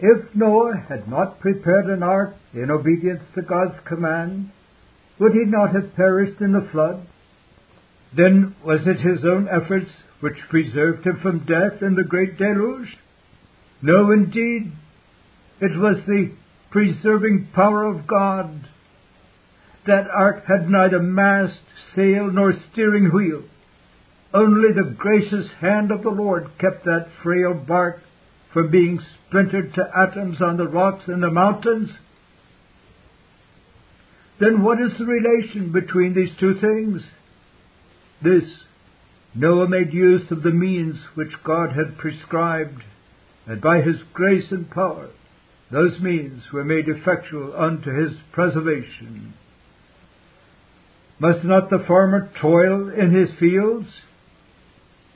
If Noah had not prepared an ark in obedience to God's command, would he not have perished in the flood? Then was it his own efforts which preserved him from death in the great deluge? No, indeed. It was the preserving power of God. That ark had neither mast, sail, nor steering wheel. Only the gracious hand of the Lord kept that frail bark from being splintered to atoms on the rocks and the mountains. Then what is the relation between these two things? This: Noah made use of the means which God had prescribed, and by His grace and power, those means were made effectual unto His preservation. Must not the farmer toil in his fields?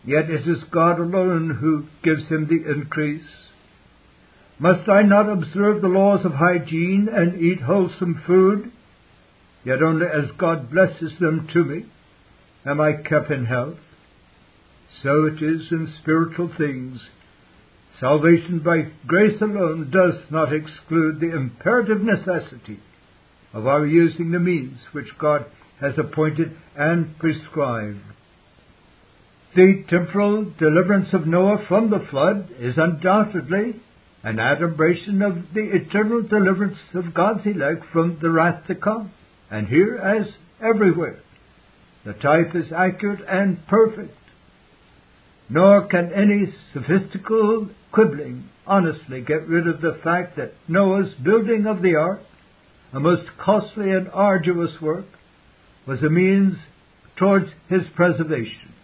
Yet it is God alone who gives him the increase. Must I not observe the laws of hygiene and eat wholesome food? Yet only as God blesses them to me am I kept in health. So it is in spiritual things. Salvation by grace alone does not exclude the imperative necessity of our using the means which God has appointed and prescribed. The temporal deliverance of Noah from the flood is undoubtedly an adumbration of the eternal deliverance of God's elect from the wrath to come, and here as everywhere, the type is accurate and perfect. Nor can any sophistical quibbling honestly get rid of the fact that Noah's building of the ark, a most costly and arduous work, was a means towards his preservation.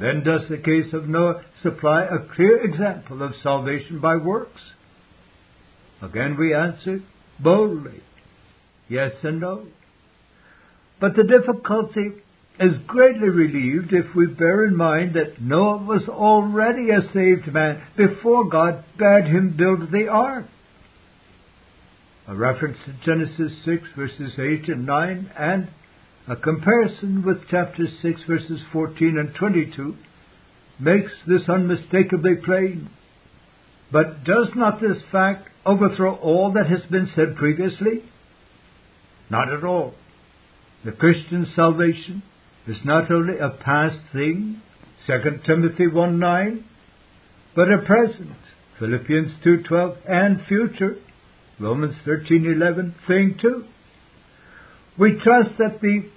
Then does the case of Noah supply a clear example of salvation by works? Again we answer boldly, yes and no. But the difficulty is greatly relieved if we bear in mind that Noah was already a saved man before God bade him build the ark. A reference to Genesis 6 verses 8 and 9 and a comparison with chapter 6 verses 14 and 22 makes this unmistakably plain. But does not this fact overthrow all that has been said previously? Not at all. The Christian salvation is not only a past thing, 2 Timothy 1:9, but a present, Philippians 2:12, and future, Romans 13:11, thing too. We trust that the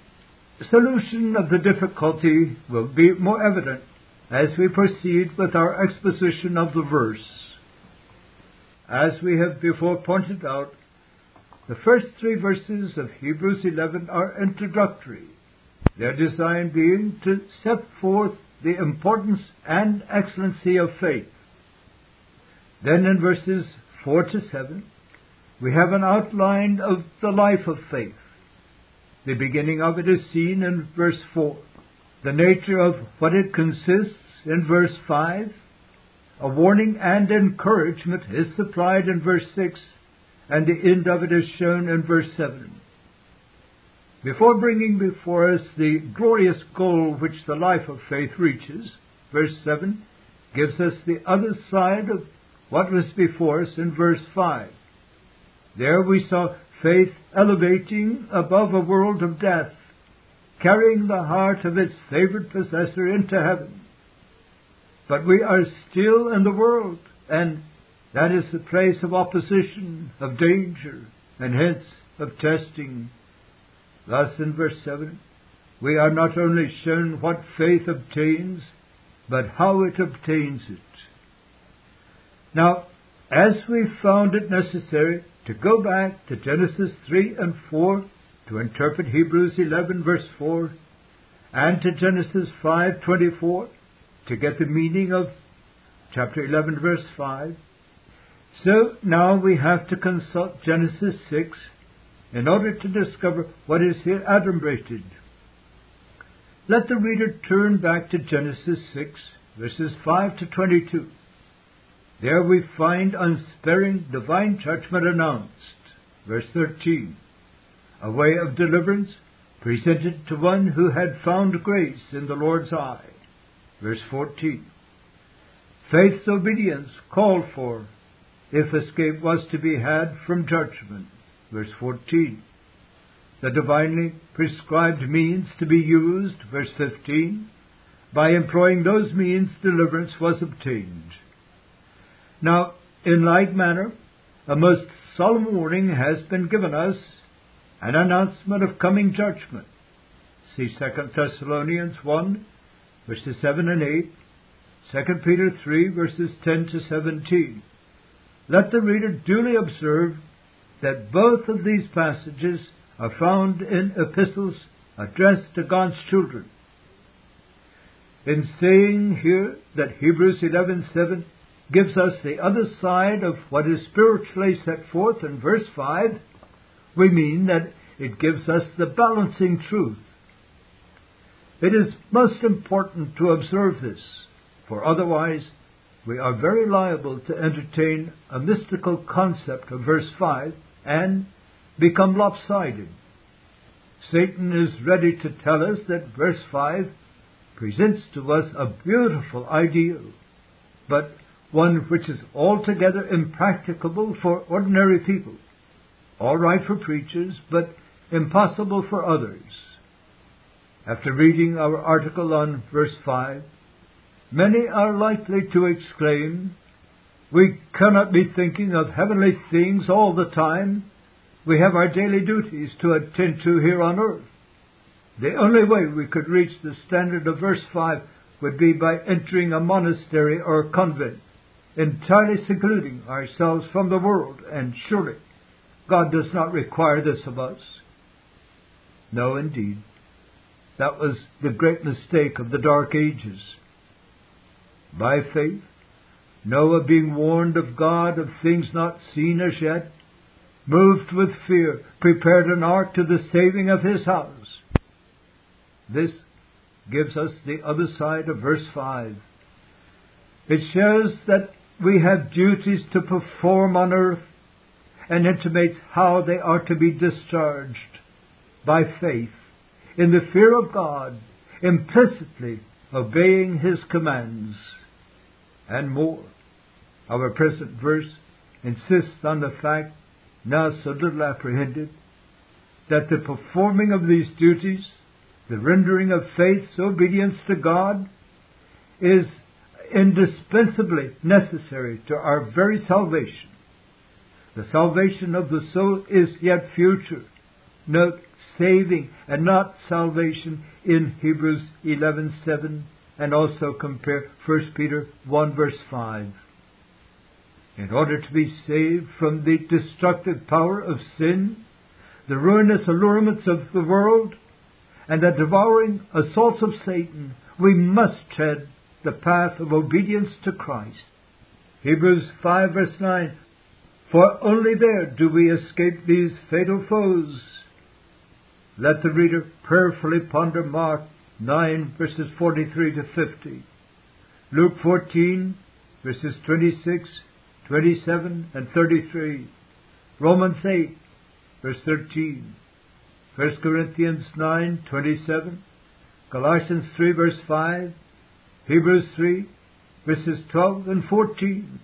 solution of the difficulty will be more evident as we proceed with our exposition of the verse. As we have before pointed out, the first three verses of Hebrews 11 are introductory, their design being to set forth the importance and excellency of faith. Then in verses 4 to 7, we have an outline of the life of faith. The beginning of it is seen in verse 4. The nature of what it consists in verse 5. A warning and encouragement is supplied in verse 6, and the end of it is shown in verse 7. Before bringing before us the glorious goal which the life of faith reaches, verse 7 gives us the other side of what was before us in verse 5. There we saw faith elevating above a world of death, carrying the heart of its favored possessor into heaven. But we are still in the world, and that is the place of opposition, of danger, and hence of testing. Thus in verse 7, we are not only shown what faith obtains, but how it obtains it. Now, as we found it necessary to go back to Genesis 3 and 4 to interpret Hebrews 11 verse 4, and to Genesis 5:24 to get the meaning of chapter 11 verse 5, so now we have to consult Genesis 6 in order to discover what is here adumbrated. Let the reader turn back to Genesis 6 verses 5 to 22. There we find unsparing divine judgment announced, verse 13, a way of deliverance presented to one who had found grace in the Lord's eye, verse 14, faith's obedience called for, if escape was to be had from judgment. Verse 14. The divinely prescribed means to be used, verse 15, by employing those means deliverance was obtained. Now, in like manner, a most solemn warning has been given us, an announcement of coming judgment. See 2 Thessalonians 1, verses 7 and 8, 2 Peter 3, verses 10 to 17. Let the reader duly observe that both of these passages are found in epistles addressed to God's children. In saying here that Hebrews 11:7 gives us the other side of what is spiritually set forth in verse 5, we mean that it gives us the balancing truth. It is most important to observe this, for otherwise we are very liable to entertain a mystical concept of verse 5 and become lopsided. Satan is ready to tell us that verse 5 presents to us a beautiful ideal, but one which is altogether impracticable for ordinary people, all right for preachers, but impossible for others. After reading our article on verse 5, many are likely to exclaim, "We cannot be thinking of heavenly things all the time. We have our daily duties to attend to here on earth. The only way we could reach the standard of verse 5 would be by entering a monastery or convent, entirely secluding ourselves from the world, and surely God does not require this of us." No, indeed. That was the great mistake of the Dark Ages. By faith, Noah, being warned of God of things not seen as yet, moved with fear, prepared an ark to the saving of his house. This gives us the other side of verse 5. It shows that we have duties to perform on earth and intimates how they are to be discharged by faith, in the fear of God, implicitly obeying His commands, and more. Our present verse insists on the fact, now so little apprehended, that the performing of these duties, the rendering of faith's obedience to God, is indispensably necessary to our very salvation. The salvation of the soul is yet future. Note saving and not salvation in Hebrews 11:7, and also compare 1 Peter 1 verse 5. In order to be saved from the destructive power of sin, the ruinous allurements of the world, and the devouring assaults of Satan, we must tread the path of obedience to Christ. Hebrews 5 verse 9, for only there do we escape these fatal foes. Let the reader prayerfully ponder Mark 9 verses 43 to 50, Luke 14 verses 26, 27 and 33, Romans 8 verse 13, 1 Corinthians 9, 27, Colossians 3 verse 5, Hebrews 3 verses 12 and 14,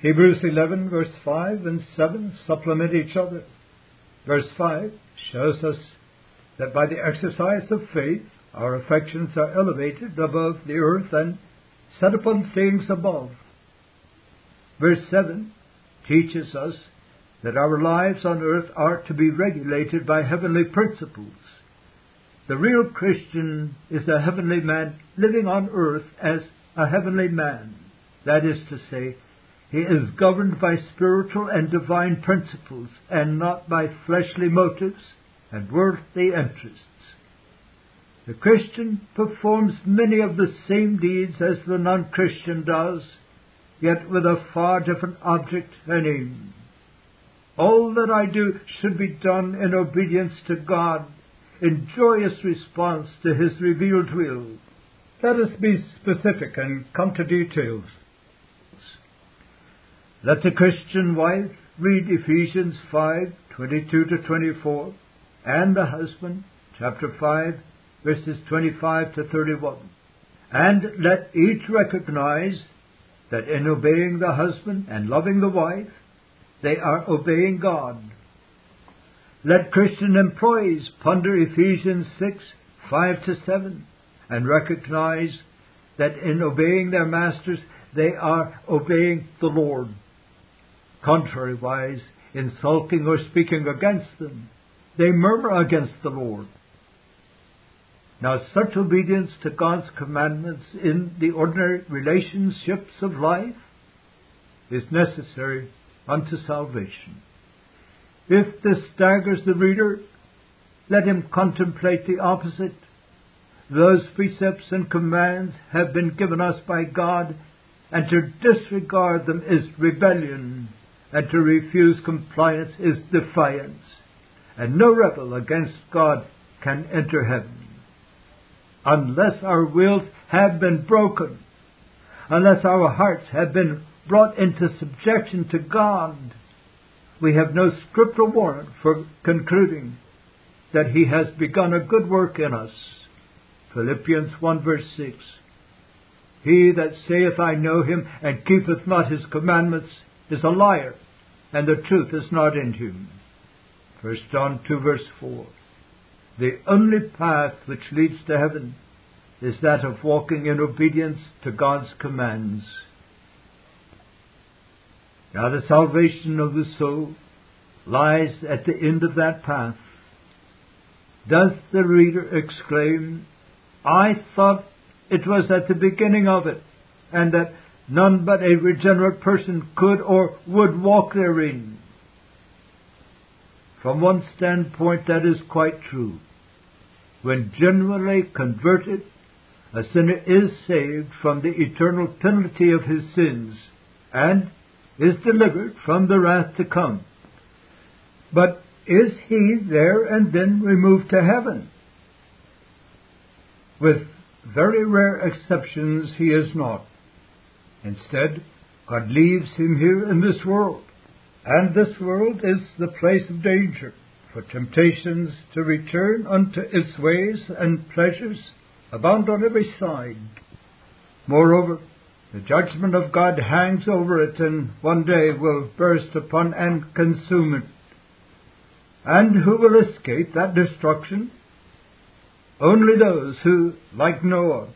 Hebrews 11 verse 5 and 7 supplement each other. Verse 5 shows us that by the exercise of faith, our affections are elevated above the earth and set upon things above. Verse 7 teaches us that our lives on earth are to be regulated by heavenly principles. The real Christian is a heavenly man living on earth as a heavenly man. That is to say, he is governed by spiritual and divine principles and not by fleshly motives and worldly interests. The Christian performs many of the same deeds as the non-Christian does, yet with a far different object and aim. All that I do should be done in obedience to God, in joyous response to His revealed will. Let us be specific and come to details. Let the Christian wife read Ephesians 5, 22 to 24, and the husband, chapter 5, verses 25 to 31. And let each recognize that in obeying the husband and loving the wife, they are obeying God. Let Christian employees ponder Ephesians 6:5-7 and recognize that in obeying their masters, they are obeying the Lord. Contrariwise, insulting or speaking against them, they murmur against the Lord. Now, such obedience to God's commandments in the ordinary relationships of life is necessary unto salvation. If this staggers the reader, let him contemplate the opposite. Those precepts and commands have been given us by God, and to disregard them is rebellion, and to refuse compliance is defiance. And no rebel against God can enter heaven unless our wills have been broken, unless our hearts have been brought into subjection to God. We have no scriptural warrant for concluding that He has begun a good work in us. Philippians 1:6. He that saith, I know him, and keepeth not his commandments, is a liar, and the truth is not in him. 1 John 2:4. The only path which leads to heaven is that of walking in obedience to God's commands. Now the salvation of the soul lies at the end of that path. Does the reader exclaim, I thought it was at the beginning of it, and that none but a regenerate person could or would walk therein? From one standpoint, that is quite true. When generally converted, a sinner is saved from the eternal penalty of his sins and is delivered from the wrath to come. But is he there and then removed to heaven? With very rare exceptions, he is not. Instead, God leaves him here in this world, and this world is the place of danger for temptations to return unto its ways, and pleasures abound on every side. Moreover, the judgment of God hangs over it, and one day will burst upon and consume it. And who will escape that destruction? Only those who, like Noah,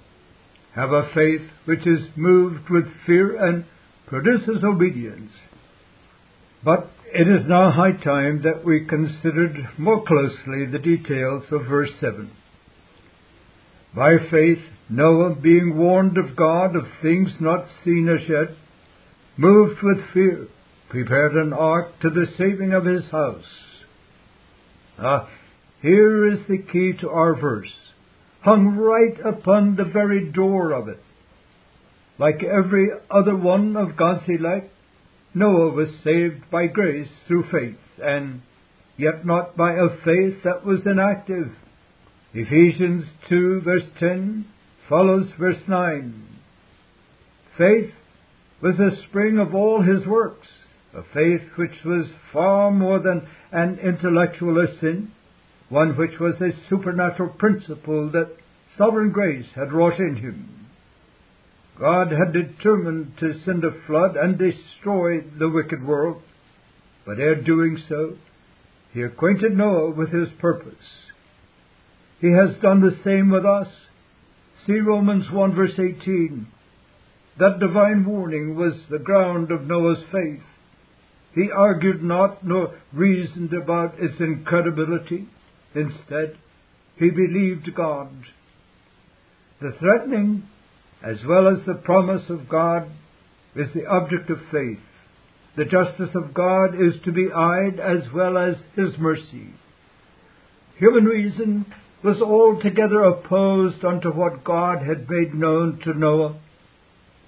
have a faith which is moved with fear and produces obedience. But it is now high time that we considered more closely the details of verse 7. By faith, Noah, being warned of God of things not seen as yet, moved with fear, prepared an ark to the saving of his house. Here is the key to our verse, hung right upon the very door of it. Like every other one of God's elect, Noah was saved by grace through faith, and yet not by a faith that was inactive. Ephesians 2:10 follows verse 9. Faith was the spring of all his works, a faith which was far more than an intellectual assent, one which was a supernatural principle that sovereign grace had wrought in him. God had determined to send a flood and destroy the wicked world, but ere doing so, He acquainted Noah with His purpose. He has done the same with us. See Romans 1:18. That divine warning was the ground of Noah's faith. He argued not, nor reasoned about its incredibility. Instead, he believed God. The threatening as well as the promise of God is the object of faith. The justice of God is to be eyed as well as His mercy. Human reason was altogether opposed unto what God had made known to Noah.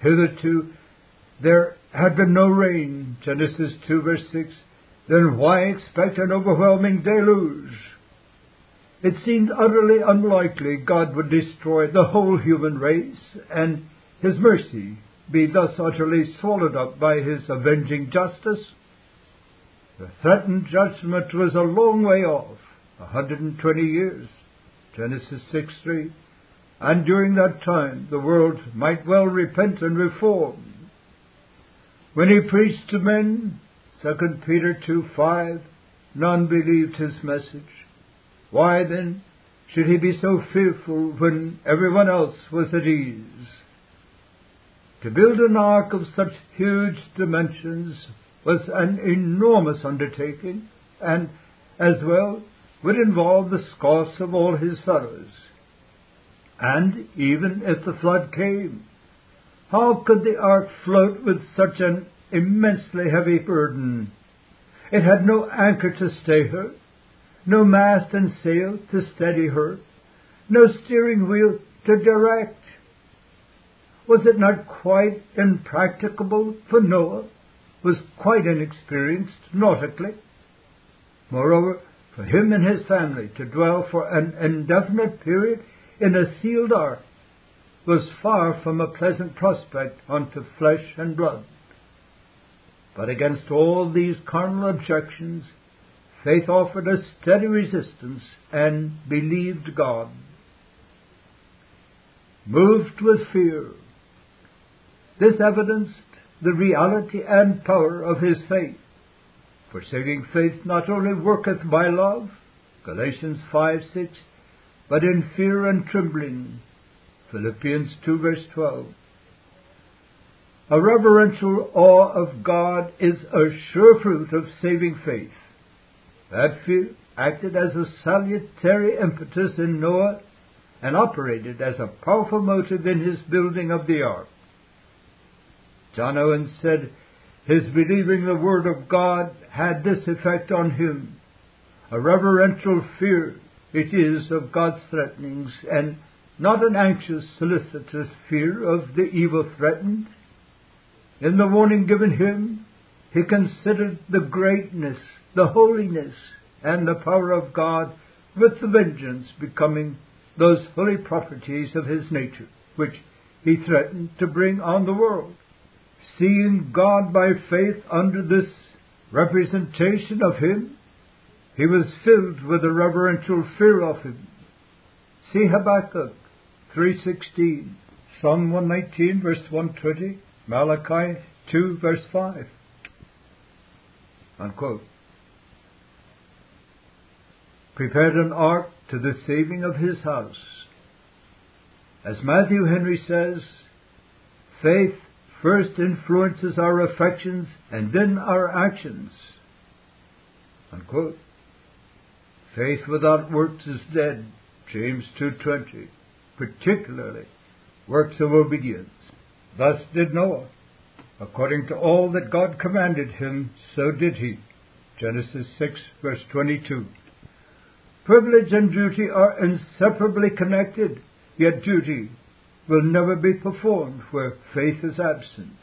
Hitherto there had been no rain, Genesis 2:6, then why expect an overwhelming deluge? It seemed utterly unlikely God would destroy the whole human race, and His mercy be thus utterly swallowed up by His avenging justice. The threatened judgment was a long way off, 120 years, Genesis 6:3, and during that time the world might well repent and reform. When he preached to men, 2 Peter 2:5, none believed his message. Why then should he be so fearful when everyone else was at ease? To build an ark of such huge dimensions was an enormous undertaking, and as well would involve the scoffs of all his fellows. And even if the flood came, how could the ark float with such an immensely heavy burden? It had no anchor to stay her, no mast and sail to steady her, no steering wheel to direct. Was it not quite impracticable for Noah, who was quite inexperienced nautically? Moreover, for him and his family to dwell for an indefinite period in a sealed ark was far from a pleasant prospect unto flesh and blood. But against all these carnal objections, faith offered a steady resistance and believed God. Moved with fear, this evidenced the reality and power of his faith. Forsaking faith not only worketh by love, Galatians 5:6, but in fear and trembling, Philippians 2:12. A reverential awe of God is a sure fruit of saving faith. That fear acted as a salutary impetus in Noah and operated as a powerful motive in his building of the ark. John Owen said, his believing the word of God had this effect on him, a reverential fear it is of God's threatenings, and not an anxious, solicitous fear of the evil threatened. In the warning given him, he considered the greatness, the holiness, and the power of God, with the vengeance becoming those holy properties of his nature, which he threatened to bring on the world. Seeing God by faith under this representation of him, he was filled with a reverential fear of him. See Habakkuk 3:16, Psalm 119 verse 120, Malachi 2 verse 5. Unquote. Prepared an ark to the saving of his house. As Matthew Henry says, faith first influences our affections and then our actions. Unquote. Faith without works is dead, James 2:20, particularly works of obedience. Thus did Noah. According to all that God commanded him, so did he. Genesis 6 verse 22. Privilege and duty are inseparably connected, yet duty will never be performed where faith is absent.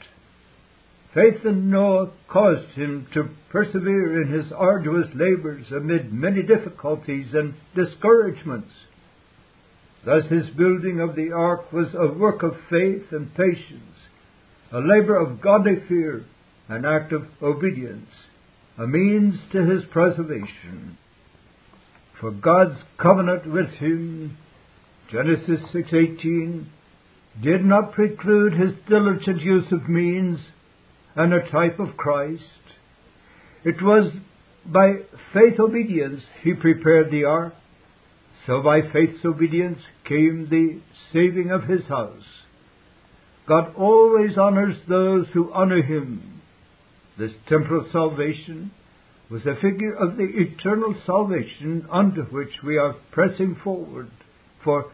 Faith in Noah caused him to persevere in his arduous labors amid many difficulties and discouragements. Thus his building of the ark was a work of faith and patience, a labor of godly fear, an act of obedience, a means to his preservation. For God's covenant with him, Genesis 6:18, did not preclude his diligent use of means and a type of Christ. It was by faith obedience he prepared the ark, so by faith's obedience came the saving of his house. God always honors those who honor him. This temporal salvation was a figure of the eternal salvation under which we are pressing forward. For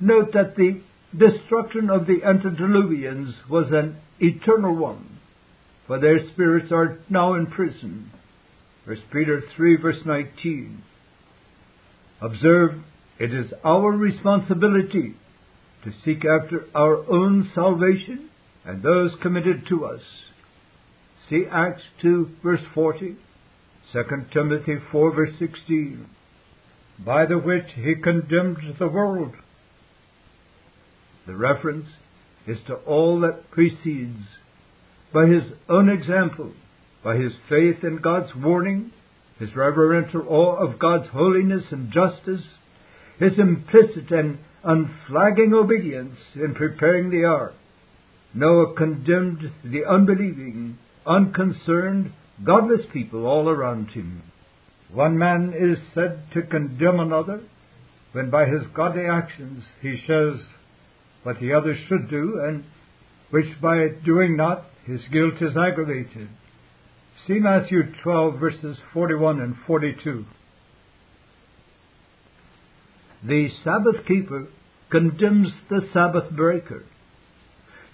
note that the destruction of the antediluvians was an eternal one, for their spirits are now in prison. 1 Peter 3 verse 19. Observe, it is our responsibility to seek after our own salvation and those committed to us. See Acts 2 verse 40, 2 Timothy 4 verse 16. By the which he condemned the world. The reference is to all that precedes. By his own example, by his faith in God's warning, his reverential awe of God's holiness and justice, his implicit and unflagging obedience in preparing the ark, Noah condemned the unbelieving unconcerned, godless people all around him. One man is said to condemn another when by his godly actions he shows what the other should do, and which by doing not his guilt is aggravated. See Matthew 12 verses 41 and 42. The Sabbath keeper condemns the Sabbath breaker.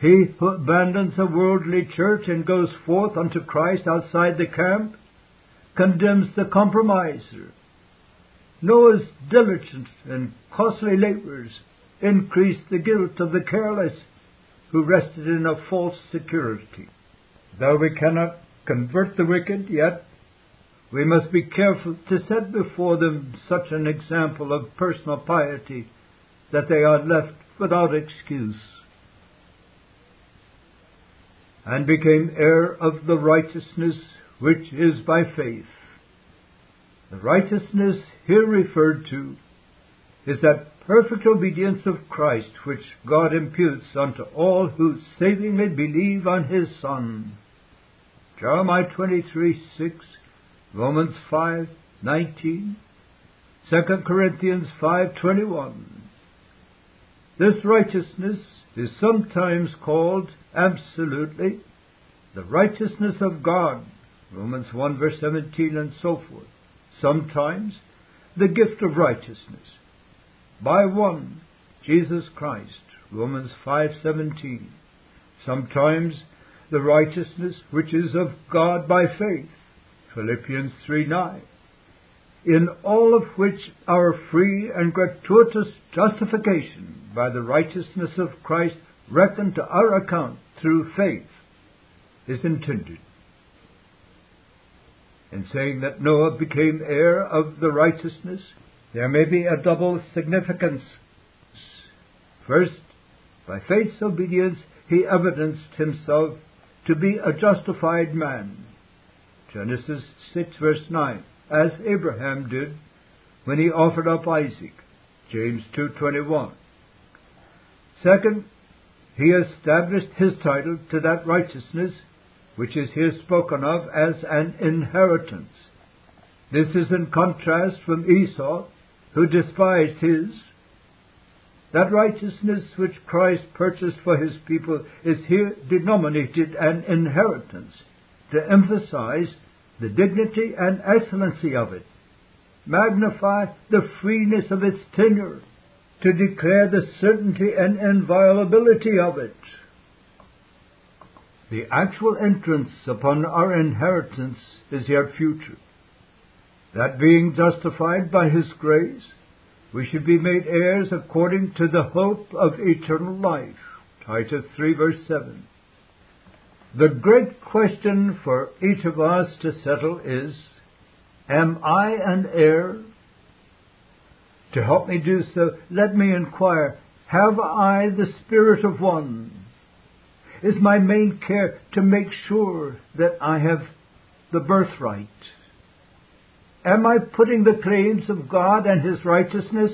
He who abandons a worldly church and goes forth unto Christ outside the camp condemns the compromiser. Noah's diligent and costly labors increased the guilt of the careless who rested in a false security. Though we cannot convert the wicked, yet we must be careful to set before them such an example of personal piety that they are left without excuse, and became heir of the righteousness which is by faith. The righteousness here referred to is that perfect obedience of Christ which God imputes unto all who savingly believe on His Son. Jeremiah 23:6, Romans 5:19, 2 Corinthians 5:21. This righteousness is sometimes called absolutely the righteousness of God, Romans 1 verse 17 and so forth. Sometimes the gift of righteousness by one, Jesus Christ, Romans 5:17. Sometimes the righteousness which is of God by faith, Philippians 3:9. In all of which our free and gratuitous justification by the righteousness of Christ reckoned to our account through faith is intended. In saying that Noah became heir of the righteousness, there may be a double significance. First, by faith's obedience he evidenced himself to be a justified man, Genesis 6 verse 9, as Abraham did when he offered up Isaac, James 2:21. Second, he established his title to that righteousness which is here spoken of as an inheritance. This is in contrast from Esau, who despised his. That righteousness which Christ purchased for His people is here denominated an inheritance, to emphasize the dignity and excellency of it, magnify the freeness of its tenure, to declare the certainty and inviolability of it. The actual entrance upon our inheritance is here future. That being justified by His grace, we should be made heirs according to the hope of eternal life, Titus 3 verse 7. The great question for each of us to settle is, am I an heir? To help me do so, let me inquire, have I the spirit of one? Is my main care to make sure that I have the birthright? Am I putting the claims of God and His righteousness,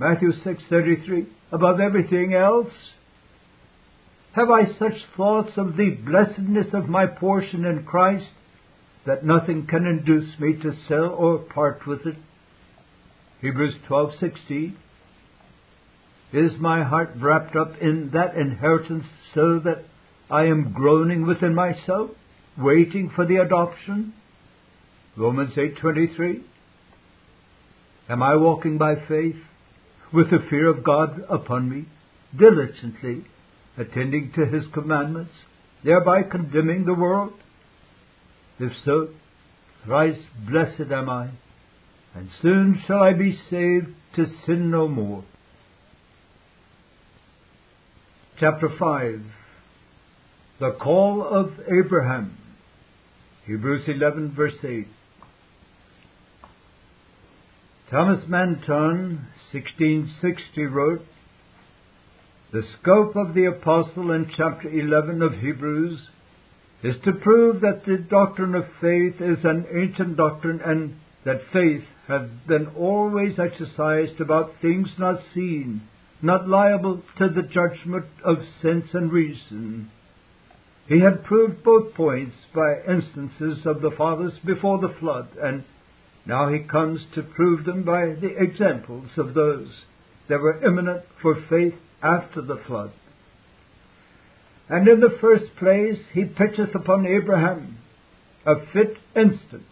Matthew 6:33, above everything else? Have I such thoughts of the blessedness of my portion in Christ that nothing can induce me to sell or part with it? Hebrews 12:16. Is my heart wrapped up in that inheritance so that I am groaning within myself, waiting for the adoption? Romans 8:23. Am I walking by faith, with the fear of God upon me, diligently attending to His commandments, thereby condemning the world? If so, thrice blessed am I, and soon shall I be saved to sin no more. Chapter 5. The Call of Abraham, Hebrews 11 verse 8. Thomas Manton, 1660, wrote, "The scope of the apostle in chapter 11 of Hebrews is to prove that the doctrine of faith is an ancient doctrine, and that faith has been always exercised about things not seen, not liable to the judgment of sense and reason." He had proved both points by instances of the fathers before the flood, and now he comes to prove them by the examples of those that were eminent for faith after the flood. And in the first place, he pitcheth upon Abraham a fit instance.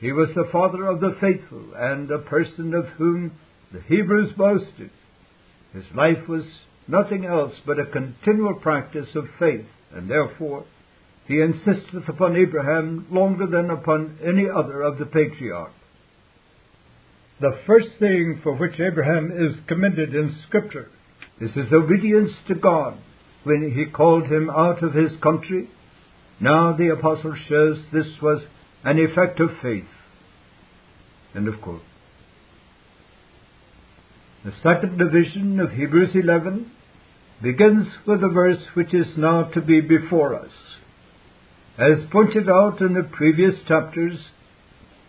He was the father of the faithful, and a person of whom the Hebrews boasted. His life was nothing else but a continual practice of faith, and therefore he insisteth upon Abraham longer than upon any other of the patriarchs. The first thing for which Abraham is commended in Scripture is his obedience to God when he called him out of his country. Now the apostle shows this was an effect of faith. End of quote. The second division of Hebrews 11 begins with the verse which is now to be before us. As pointed out in the previous chapters,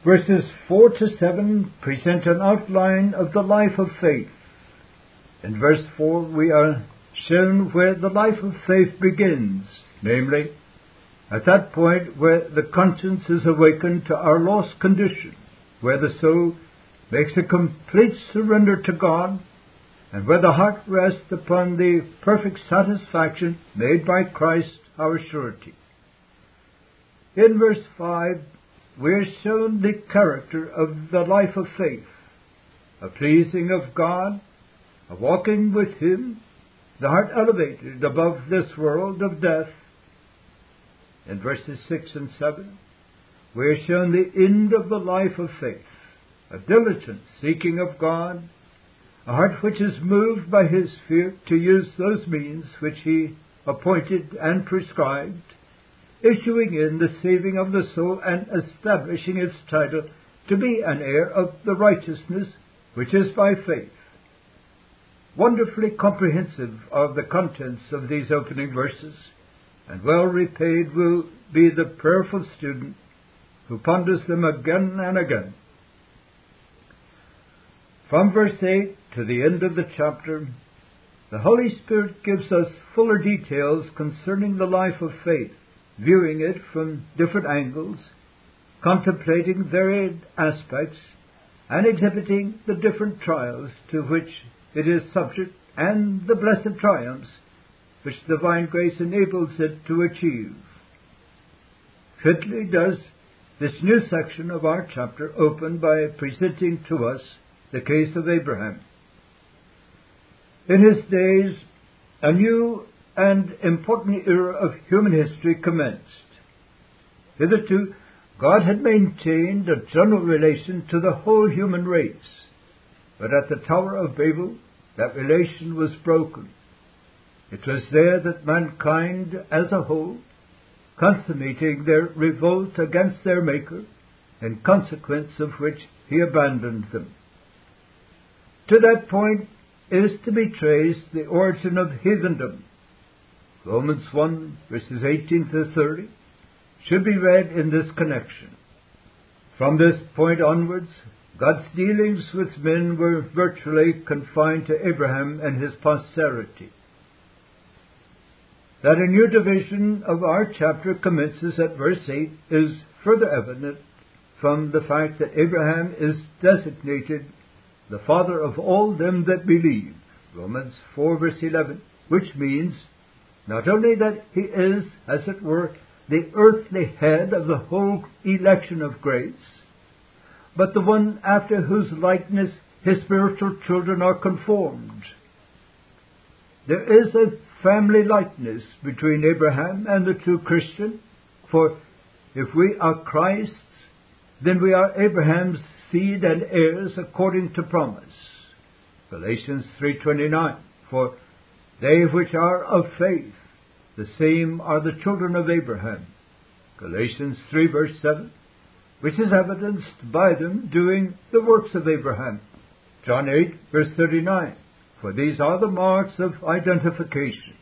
verses 4 to 7 present an outline of the life of faith. In verse 4 we are shown where the life of faith begins, namely, at that point where the conscience is awakened to our lost condition, where the soul makes a complete surrender to God, and where the heart rests upon the perfect satisfaction made by Christ our surety. In verse 5, we are shown the character of the life of faith, a pleasing of God, a walking with Him, the heart elevated above this world of death. In verses 6 and 7, we are shown the end of the life of faith, a diligent seeking of God, a heart which is moved by His fear to use those means which He appointed and prescribed, issuing in the saving of the soul and establishing its title to be an heir of the righteousness which is by faith. Wonderfully comprehensive of the contents of these opening verses, and well repaid will be the prayerful student who ponders them again and again. From verse 8 to the end of the chapter, the Holy Spirit gives us fuller details concerning the life of faith, viewing it from different angles, contemplating varied aspects, and exhibiting the different trials to which it is subject and the blessed triumphs which divine grace enables it to achieve. Fitly does this new section of our chapter open by presenting to us the case of Abraham. In his days, a new and important era of human history commenced. Hitherto, God had maintained a general relation to the whole human race, but at the Tower of Babel, that relation was broken. It was there that mankind as a whole, consummating their revolt against their Maker, in consequence of which He abandoned them. To that point is to be traced the origin of heathendom. Romans 1, verses 18 to 30, should be read in this connection. From this point onwards, God's dealings with men were virtually confined to Abraham and his posterity. That a new division of our chapter commences at verse 8 is further evident from the fact that Abraham is designated the father of all them that believe, Romans 4 verse 11, which means not only that he is, as it were, the earthly head of the whole election of grace, but the one after whose likeness his spiritual children are conformed. There is a family likeness between Abraham and the true Christian, for if we are Christ's, then we are Abraham's seed and heirs according to promise. Galatians 3:29, for they which are of faith, the same are the children of Abraham. Galatians 3 verse 7, which is evidenced by them doing the works of Abraham. John 8 verse 39, for these are the marks of identification.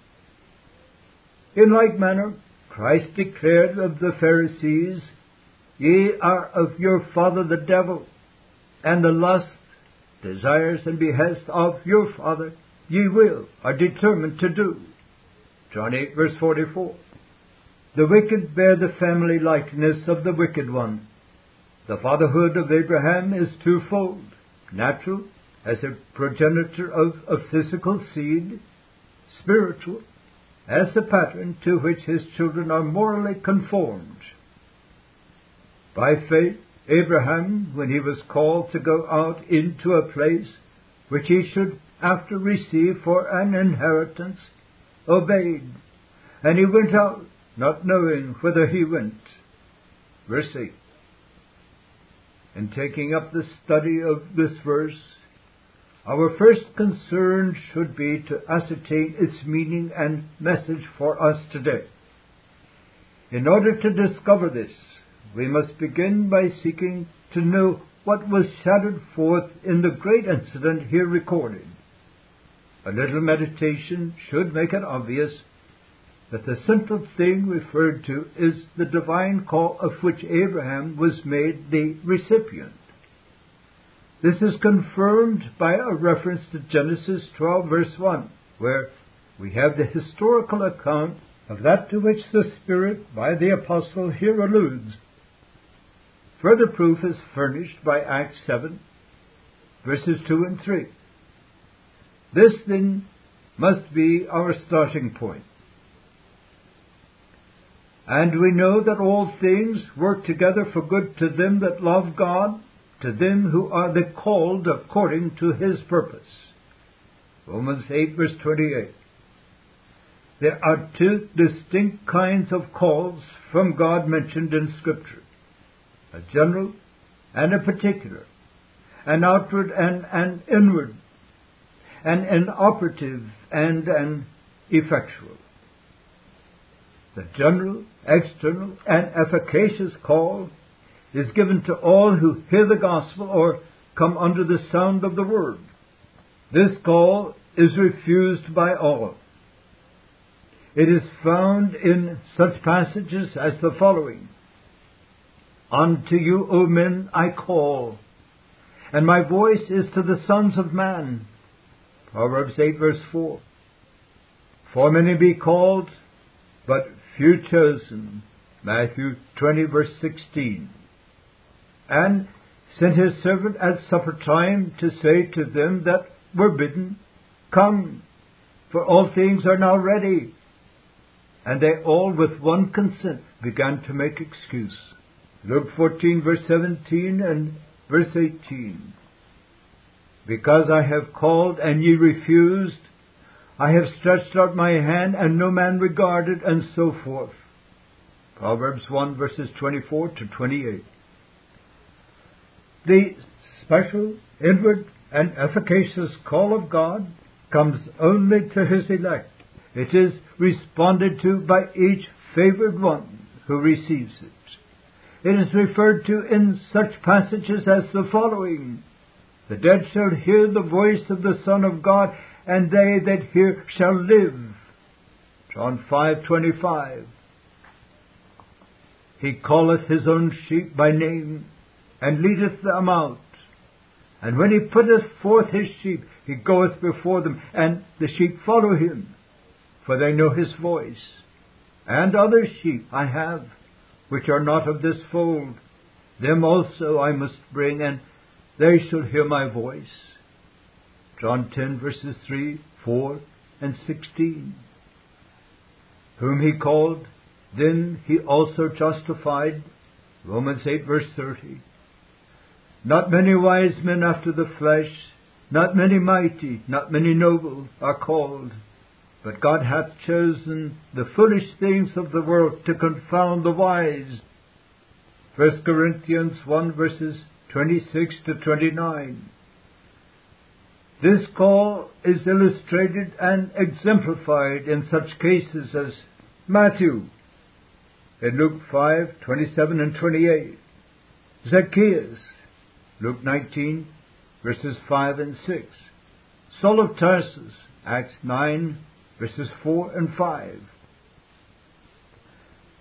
In like manner, Christ declared of the Pharisees, Ye are of your father the devil, and the lust, desires, and behest of your father ye will, are determined to do. John 8, verse 44. The wicked bear the family likeness of the wicked one. The fatherhood of Abraham is twofold: natural, as a progenitor of a physical seed; spiritual, as a pattern to which his children are morally conformed. By faith, Abraham, when he was called to go out into a place which he should after receive for an inheritance, obeyed, and he went out, not knowing whither he went. Verse 8. In taking up the study of this verse, our first concern should be to ascertain its meaning and message for us today. In order to discover this, we must begin by seeking to know what was shadowed forth in the great incident here recorded. A little meditation should make it obvious that the central thing referred to is the divine call of which Abraham was made the recipient. This is confirmed by a reference to Genesis 12, verse 1, where we have the historical account of that to which the Spirit, by the Apostle, here alludes. Further proof is furnished by Acts 7, verses 2 and 3. This, then, must be our starting point. And we know that all things work together for good to them that love God, to them who are the called according to His purpose. Romans 8, verse 28. There are two distinct kinds of calls from God mentioned in Scripture: a general and a particular, an outward and an inward, an inoperative and an effectual. The general, external, and efficacious call is given to all who hear the gospel or come under the sound of the word. This call is refused by all. It is found in such passages as the following: "Unto you, O men, I call, and my voice is to the sons of man." Proverbs 8, verse 4. "For many be called, but few chosen." Matthew 20, verse 16. "And sent his servant at supper time to say to them that were bidden, Come, for all things are now ready. And they all with one consent began to make excuse." Luke 14, verse 17 and verse 18. "Because I have called and ye refused, I have stretched out my hand and no man regarded," and so forth. Proverbs 1, verses 24 to 28. The special, inward, and efficacious call of God comes only to His elect. It is responded to by each favored one who receives it. It is referred to in such passages as the following: "The dead shall hear the voice of the Son of God, and they that hear shall live." John 5:25. "He calleth His own sheep by name, and leadeth them out. And when He putteth forth His sheep, He goeth before them, and the sheep follow Him, for they know His voice. And other sheep I have, which are not of this fold. Them also I must bring, and they shall hear my voice." John 10, verses 3, 4, and 16. "Whom He called, then He also justified." Romans 8, verse 30. "Not many wise men after the flesh, not many mighty, not many noble are called. But God hath chosen the foolish things of the world to confound the wise." 1 Corinthians 1, verses 26 to 29. This call is illustrated and exemplified in such cases as Matthew, in Luke 5, 27 and 28, Zacchaeus, Luke 19, verses 5 and 6. Saul of Tarsus, Acts 9, verses 4 and 5.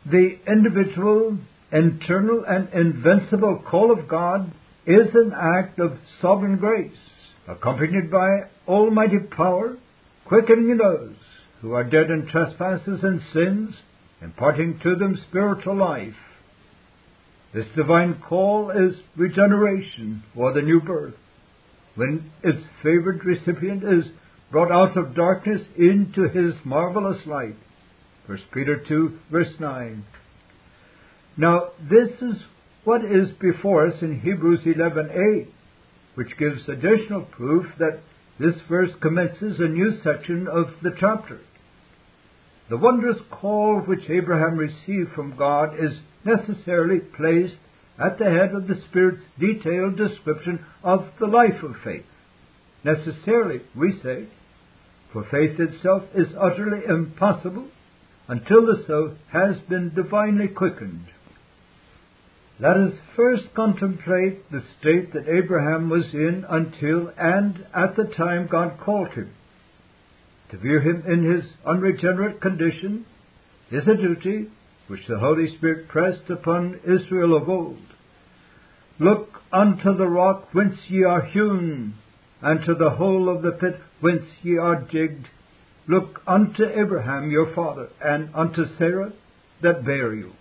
The individual, internal, and invincible call of God is an act of sovereign grace, accompanied by almighty power, quickening those who are dead in trespasses and sins, imparting to them spiritual life. This divine call is regeneration, or the new birth, when its favored recipient is brought out of darkness into his marvelous light. 1 Peter 2, verse 9. Now, this is what is before us in Hebrews 11:8, which gives additional proof that this verse commences a new section of the chapter. The wondrous call which Abraham received from God is necessarily placed at the head of the Spirit's detailed description of the life of faith. Necessarily, we say, for faith itself is utterly impossible until the soul has been divinely quickened. Let us first contemplate the state that Abraham was in until and at the time God called him. To view him in his unregenerate condition is a duty which the Holy Spirit pressed upon Israel of old. Look unto the rock whence ye are hewn, and to the hole of the pit whence ye are digged. Look unto Abraham your father, and unto Sarah that bare you.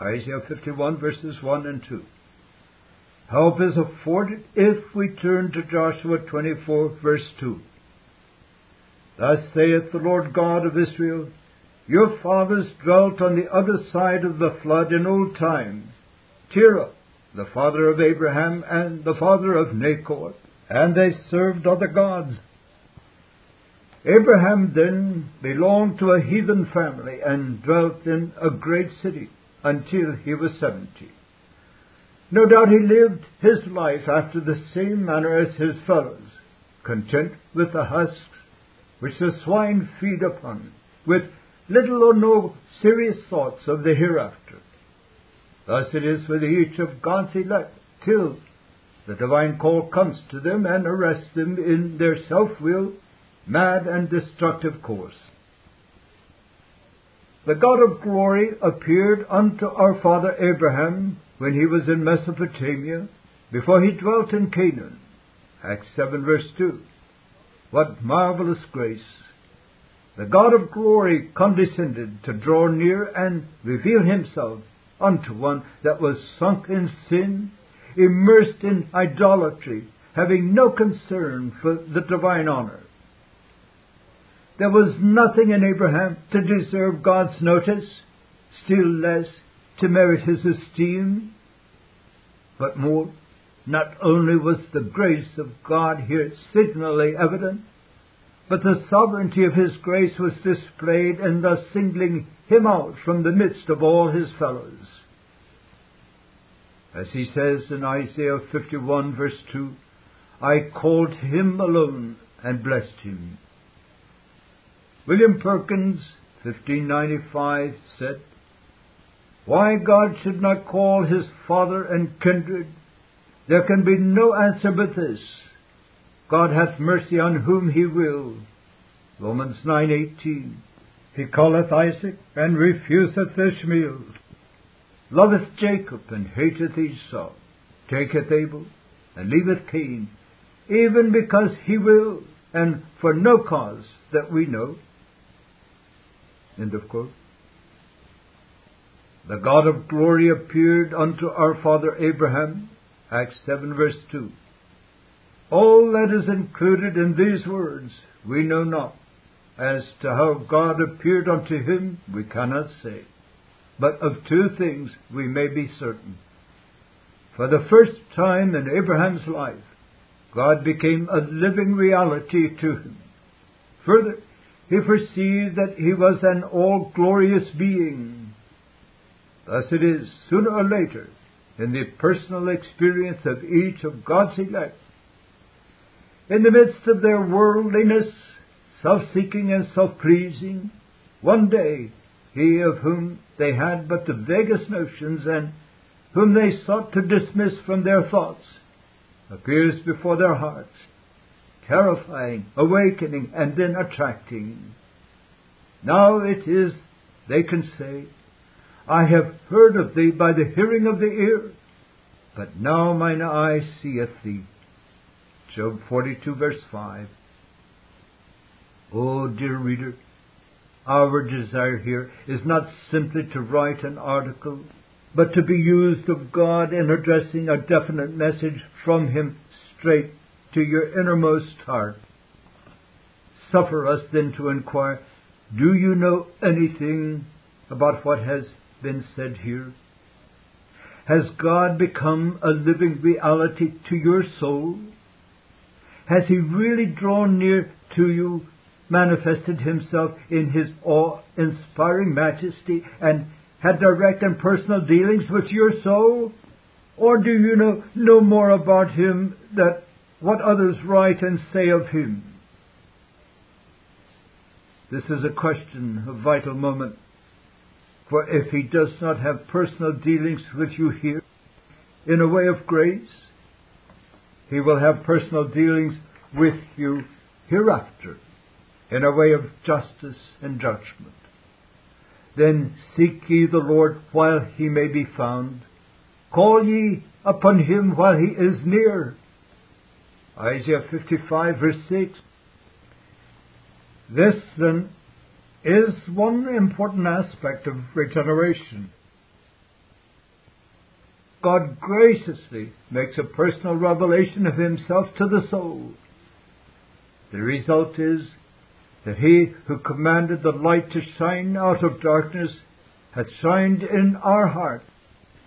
Isaiah 51 verses 1 and 2. Help is afforded if we turn to Joshua 24 verse 2. Thus saith the Lord God of Israel, your fathers dwelt on the other side of the flood in old time. Terah, the father of Abraham, and the father of Nahor, and they served other gods. Abraham then belonged to a heathen family and dwelt in a great city until he was 70. No doubt he lived his life after the same manner as his fellows, content with the husks which the swine feed upon, with little or no serious thoughts of the hereafter. Thus it is with each of God's elect, till the divine call comes to them and arrests them in their self-will, mad and destructive course. The God of glory appeared unto our father Abraham when he was in Mesopotamia, before he dwelt in Canaan. Acts 7 verse 2. What marvelous grace! The God of glory condescended to draw near and reveal himself unto one that was sunk in sin, immersed in idolatry, having no concern for the divine honor. There was nothing in Abraham to deserve God's notice, still less to merit his esteem. But more, not only was the grace of God here signally evident, but the sovereignty of his grace was displayed in thus singling him out from the midst of all his fellows. As he says in Isaiah 51 verse 2, I called him alone and blessed him. William Perkins, 1595, said, why God should not call his father and kindred, there can be no answer but this: God hath mercy on whom he will. Romans 9:18. He calleth Isaac, and refuseth Ishmael. Loveth Jacob, and hateth Esau. Taketh Abel, and leaveth Cain, even because he will, and for no cause that we know. End of quote. The God of glory appeared unto our father Abraham, Acts 7 verse 2. All that is included in these words we know not. As to how God appeared unto him, we cannot say. But of two things we may be certain. For the first time in Abraham's life, God became a living reality to him. Further, he perceived that he was an all-glorious being. Thus it is, sooner or later, in the personal experience of each of God's elect, in the midst of their worldliness, self-seeking and self-pleasing, one day he of whom they had but the vaguest notions and whom they sought to dismiss from their thoughts appears before their hearts, terrifying, awakening, and then attracting. Now it is they can say, I have heard of thee by the hearing of the ear, but now mine eye seeth thee. Job 42 verse 5. Oh, dear reader, Our desire here is not simply to write an article, but to be used of God in addressing a definite message from Him straight to your innermost heart. Suffer us then to inquire, do you know anything about what has been said here? Has God become a living reality to your soul? Has He really drawn near to you, manifested Himself in His awe-inspiring majesty, and had direct and personal dealings with your soul? Or do you know no more about Him than what others write and say of Him? This is a question of vital moment, for if He does not have personal dealings with you here, in a way of grace, He will have personal dealings with you hereafter, in a way of justice and judgment. Then seek ye the Lord while He may be found. Call ye upon Him while He is near. Isaiah 55 verse 6. This then is one important aspect of regeneration. God graciously makes a personal revelation of Himself to the soul. The result is that He who commanded the light to shine out of darkness hath shined in our heart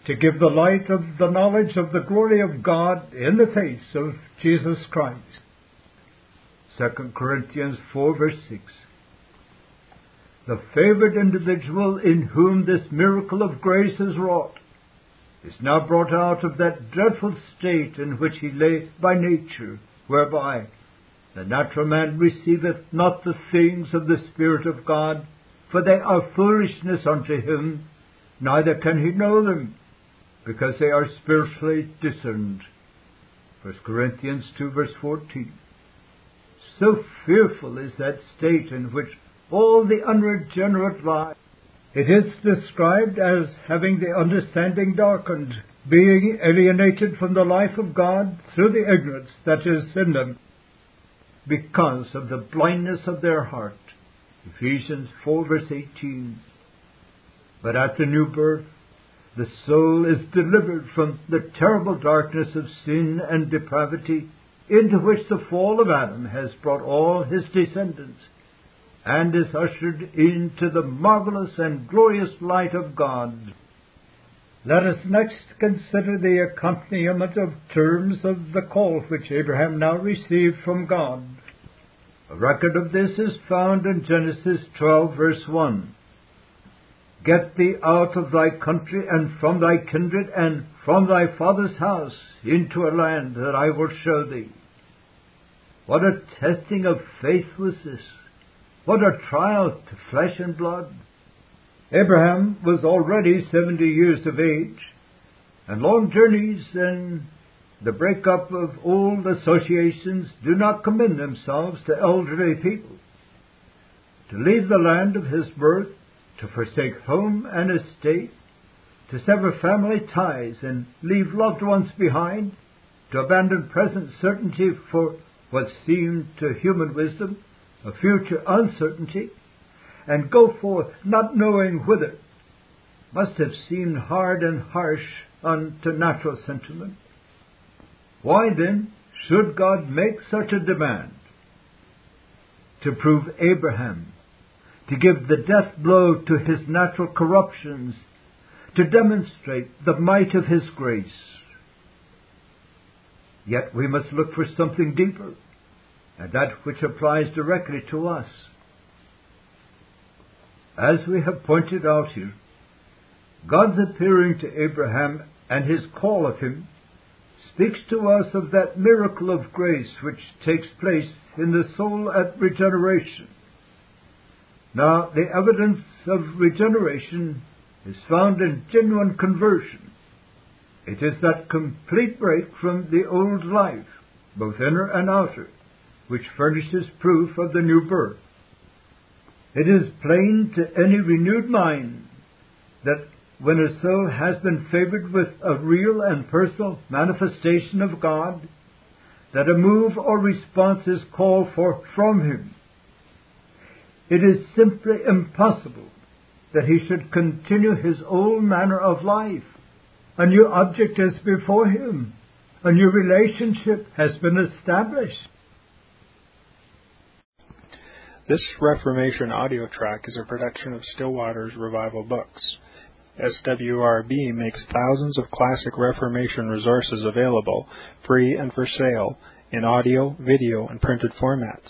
to give the light of the knowledge of the glory of God in the face of Jesus Christ. 2 Corinthians 4 verse 6. The favored individual in whom this miracle of grace is wrought is now brought out of that dreadful state in which he lay by nature, whereby the natural man receiveth not the things of the Spirit of God, for they are foolishness unto him, neither can he know them, because they are spiritually discerned. 1 Corinthians 2 verse 14. So fearful is that state in which all the unregenerate lie. It is described as having the understanding darkened, being alienated from the life of God through the ignorance that is in them, because of the blindness of their heart. Ephesians 4 verse 18. But at the new birth, the soul is delivered from the terrible darkness of sin and depravity into which the fall of Adam has brought all his descendants, and is ushered into the marvelous and glorious light of God. Let us next consider the accompaniment of terms of the call which Abraham now received from God. A record of this is found in Genesis 12 verse 1. Get thee out of thy country and from thy kindred and from thy father's house into a land that I will show thee. What a testing of faith was this! What a trial to flesh and blood! Abraham was already 70 years of age, and long journeys and the breakup of old associations do not commend themselves to elderly people. To leave the land of his birth, to forsake home and estate, to sever family ties and leave loved ones behind, to abandon present certainty for what seemed to human wisdom a future uncertainty, and go forth not knowing whither, must have seemed hard and harsh unto natural sentiment. Why then should God make such a demand? To prove Abraham, to give the death blow to his natural corruptions, to demonstrate the might of His grace. Yet we must look for something deeper, and that which applies directly to us. As we have pointed out here, God's appearing to Abraham and His call of him speaks to us of that miracle of grace which takes place in the soul at regeneration. Now, the evidence of regeneration is found in genuine conversion. It is that complete break from the old life, both inner and outer, which furnishes proof of the new birth. It is plain to any renewed mind that when a soul has been favored with a real and personal manifestation of God, that a move or response is called for from Him. It is simply impossible that he should continue his old manner of life. A new object is before him. A new relationship has been established. This Reformation audio track is a production of Still Waters Revival Books. SWRB makes thousands of classic Reformation resources available, free and for sale, in audio, video, and printed formats.